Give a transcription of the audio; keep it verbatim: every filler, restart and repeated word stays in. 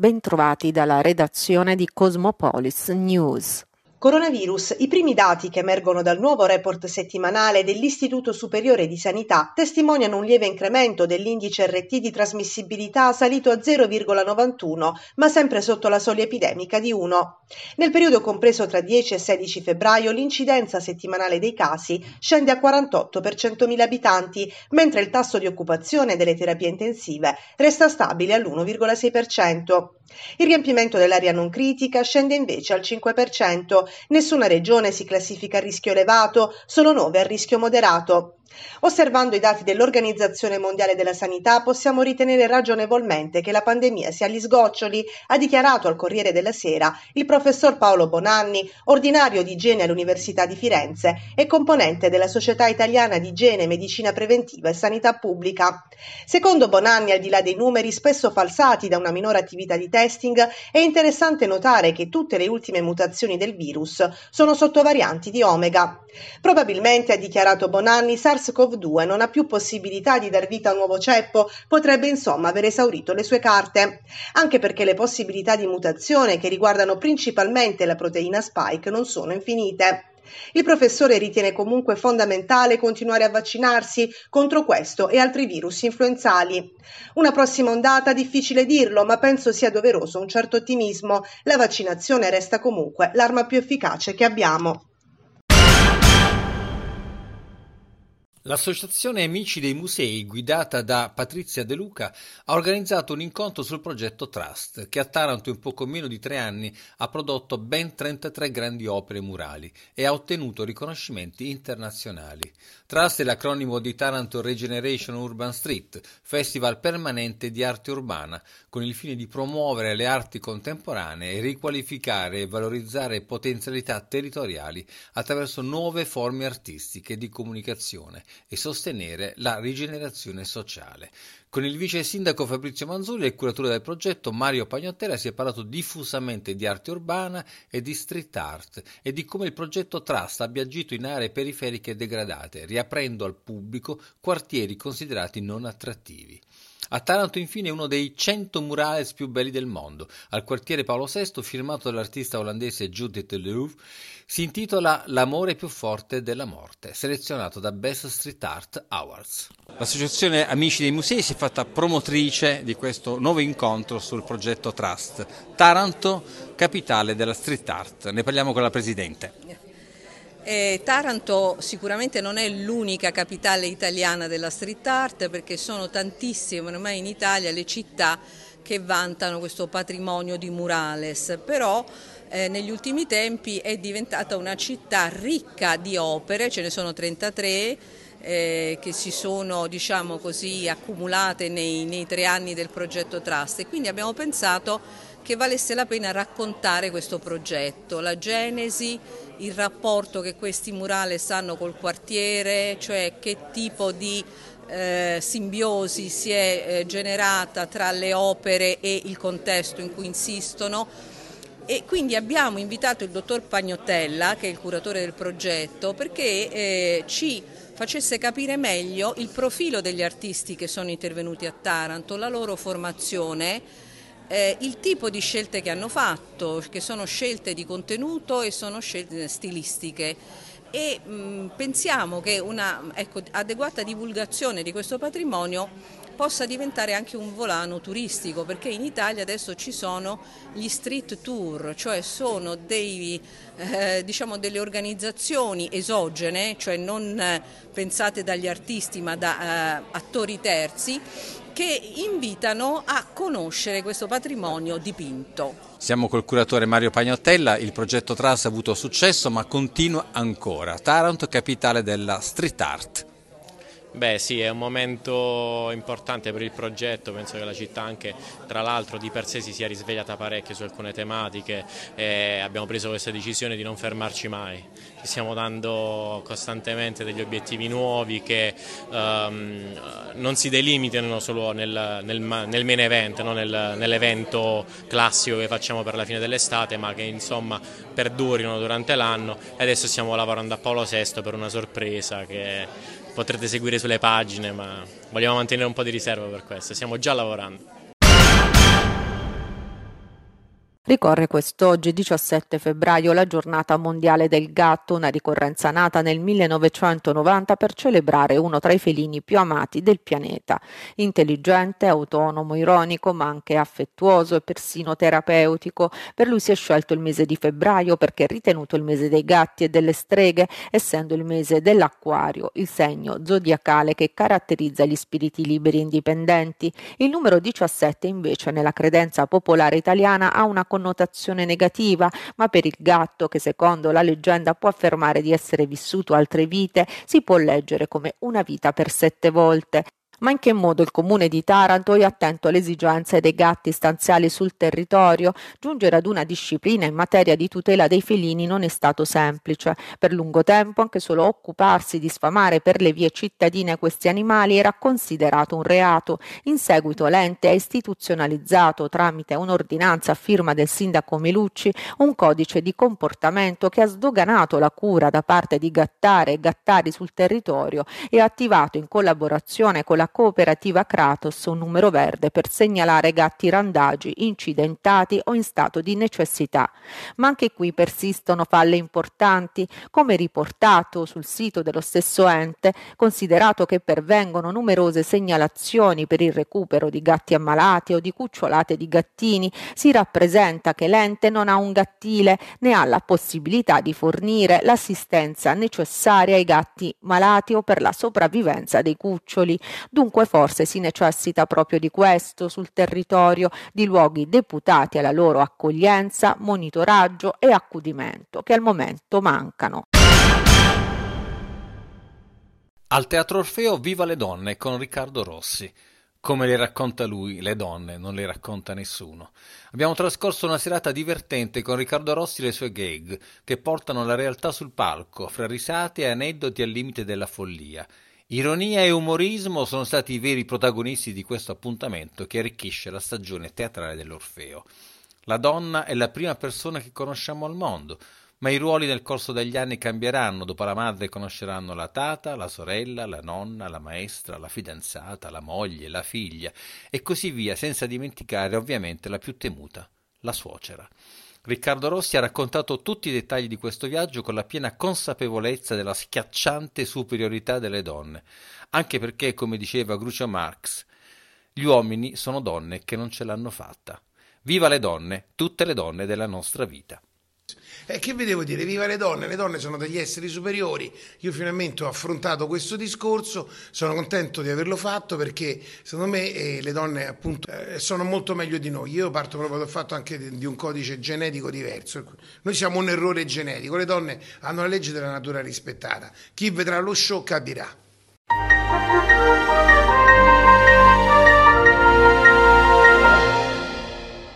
Bentrovati dalla redazione di Cosmopolis News. Coronavirus, i primi dati che emergono dal nuovo report settimanale dell'Istituto Superiore di Sanità testimoniano un lieve incremento dell'indice erre ti di trasmissibilità salito a zero virgola novantuno, ma sempre sotto la soglia epidemica di uno. Nel periodo compreso tra dieci e sedici febbraio l'incidenza settimanale dei casi scende a quarantotto per centomila abitanti, mentre il tasso di occupazione delle terapie intensive resta stabile all'uno virgola sei per cento. Il riempimento dell'area non critica scende invece al cinque per cento. Nessuna regione si classifica a rischio elevato, solo nove a rischio moderato. Osservando i dati dell'Organizzazione Mondiale della Sanità possiamo ritenere ragionevolmente che la pandemia sia agli sgoccioli, ha dichiarato al Corriere della Sera il professor Paolo Bonanni, ordinario di igiene all'Università di Firenze e componente della Società Italiana di Igiene, Medicina Preventiva e Sanità Pubblica. Secondo Bonanni, al di là dei numeri spesso falsati da una minore attività di testing, è interessante notare che tutte le ultime mutazioni del virus sono sottovarianti di Omega. Probabilmente, ha dichiarato Bonanni, SARS-CoV due non ha più possibilità di dar vita a un nuovo ceppo, potrebbe insomma aver esaurito le sue carte, anche perché le possibilità di mutazione che riguardano principalmente la proteina spike non sono infinite. Il professore ritiene comunque fondamentale continuare a vaccinarsi contro questo e altri virus influenzali. Una prossima ondata, difficile dirlo, ma penso sia doveroso un certo ottimismo. La vaccinazione resta comunque l'arma più efficace che abbiamo. L'associazione Amici dei Musei, guidata da Patrizia De Luca, ha organizzato un incontro sul progetto Trust, che a Taranto in poco meno di tre anni ha prodotto ben trentatré grandi opere murali e ha ottenuto riconoscimenti internazionali. Trust è l'acronimo di Taranto Regeneration Urban Street, festival permanente di arte urbana, con il fine di promuovere le arti contemporanee e riqualificare e valorizzare potenzialità territoriali attraverso nuove forme artistiche di comunicazione e sostenere la rigenerazione sociale. Con il vice sindaco Fabrizio Manzulli e il curatore del progetto Mario Pagnottella si è parlato diffusamente di arte urbana e di street art e di come il progetto Trust abbia agito in aree periferiche degradate, riaprendo al pubblico quartieri considerati non attrattivi. A Taranto infine uno dei cento murales più belli del mondo, al quartiere Paolo sesto, firmato dall'artista olandese Judith Leroux, si intitola L'amore più forte della morte, selezionato da Best Street Art Awards. L'associazione Amici dei Musei si è fatta promotrice di questo nuovo incontro sul progetto Trust, Taranto, capitale della street art. Ne parliamo con la presidente. Eh, Taranto sicuramente non è l'unica capitale italiana della street art, perché sono tantissime ormai in Italia le città che vantano questo patrimonio di murales, però eh, negli ultimi tempi è diventata una città ricca di opere, ce ne sono trentatré eh, che si sono, diciamo così, accumulate nei, nei tre anni del progetto Trust, e quindi abbiamo pensato che valesse la pena raccontare questo progetto, la genesi, il rapporto che questi murales hanno col quartiere, cioè che tipo di eh, simbiosi si è eh, generata tra le opere e il contesto in cui insistono. E quindi abbiamo invitato il dottor Pagnottella, che è il curatore del progetto, perché eh, ci facesse capire meglio il profilo degli artisti che sono intervenuti a Taranto, la loro formazione, Eh, il tipo di scelte che hanno fatto, che sono scelte di contenuto e sono scelte stilistiche, e mh, pensiamo che una ecco, adeguata divulgazione di questo patrimonio possa diventare anche un volano turistico, perché in Italia adesso ci sono gli street tour, cioè sono dei, eh, diciamo delle organizzazioni esogene, cioè non eh, pensate dagli artisti ma da eh, attori terzi, che invitano a conoscere questo patrimonio dipinto. Siamo col curatore Mario Pagnottella. Il progetto Trust ha avuto successo ma continua ancora. Taranto, capitale della street art. Beh sì, è un momento importante per il progetto, penso che la città anche tra l'altro di per sé si sia risvegliata parecchio su alcune tematiche e abbiamo preso questa decisione di non fermarci mai, ci stiamo dando costantemente degli obiettivi nuovi che um, non si delimitano solo nel, nel, nel main event, no? nel, nell'evento classico che facciamo per la fine dell'estate, ma che insomma perdurino durante l'anno, e adesso stiamo lavorando a Paolo sesto per una sorpresa che potrete seguire sulle pagine, ma vogliamo mantenere un po' di riserva per questo, stiamo già lavorando. Ricorre quest'oggi, diciassette febbraio, la Giornata Mondiale del Gatto, una ricorrenza nata nel millenovecentonovanta per celebrare uno tra i felini più amati del pianeta. Intelligente, autonomo, ironico, ma anche affettuoso e persino terapeutico. Per lui si è scelto il mese di febbraio perché è ritenuto il mese dei gatti e delle streghe, essendo il mese dell'acquario, il segno zodiacale che caratterizza gli spiriti liberi e indipendenti. Il numero diciassette, invece, nella credenza popolare italiana ha una connotazione negativa, ma per il gatto, che secondo la leggenda può affermare di essere vissuto altre vite, si può leggere come una vita per sette volte. Ma in che modo il comune di Taranto è attento alle esigenze dei gatti stanziali sul territorio? Giungere ad una disciplina in materia di tutela dei felini non è stato semplice. Per lungo tempo anche solo occuparsi di sfamare per le vie cittadine questi animali era considerato un reato. In seguito l'ente ha istituzionalizzato, tramite un'ordinanza a firma del sindaco Melucci, un codice di comportamento che ha sdoganato la cura da parte di gattare e gattari sul territorio e ha attivato, in collaborazione con la Cooperativa Kratos, un numero verde per segnalare gatti randagi, incidentati o in stato di necessità. Ma anche qui persistono falle importanti, come riportato sul sito dello stesso ente, considerato che pervengono numerose segnalazioni per il recupero di gatti ammalati o di cucciolate di gattini, si rappresenta che l'ente non ha un gattile né ha la possibilità di fornire l'assistenza necessaria ai gatti malati o per la sopravvivenza dei cuccioli. Dunque forse si necessita proprio di questo sul territorio, di luoghi deputati alla loro accoglienza, monitoraggio e accudimento, che al momento mancano. Al Teatro Orfeo viva le donne con Riccardo Rossi. Come le racconta lui, le donne non le racconta nessuno. Abbiamo trascorso una serata divertente con Riccardo Rossi e le sue gag, che portano la realtà sul palco, fra risate e aneddoti al limite della follia. Ironia e umorismo sono stati i veri protagonisti di questo appuntamento che arricchisce la stagione teatrale dell'Orfeo. La donna è la prima persona che conosciamo al mondo, ma i ruoli nel corso degli anni cambieranno. Dopo la madre conosceranno la tata, la sorella, la nonna, la maestra, la fidanzata, la moglie, la figlia e così via, senza dimenticare ovviamente la più temuta, la suocera. Riccardo Rossi ha raccontato tutti i dettagli di questo viaggio con la piena consapevolezza della schiacciante superiorità delle donne, anche perché, come diceva Groucho Marx, gli uomini sono donne che non ce l'hanno fatta. Viva le donne, tutte le donne della nostra vita. Eh, che vi devo dire? Viva le donne, le donne sono degli esseri superiori. Io finalmente ho affrontato questo discorso, sono contento di averlo fatto perché secondo me eh, le donne appunto eh, sono molto meglio di noi. Io parto proprio dal fatto anche di, di un codice genetico diverso. Noi siamo un errore genetico, le donne hanno la legge della natura rispettata. Chi vedrà lo show capirà.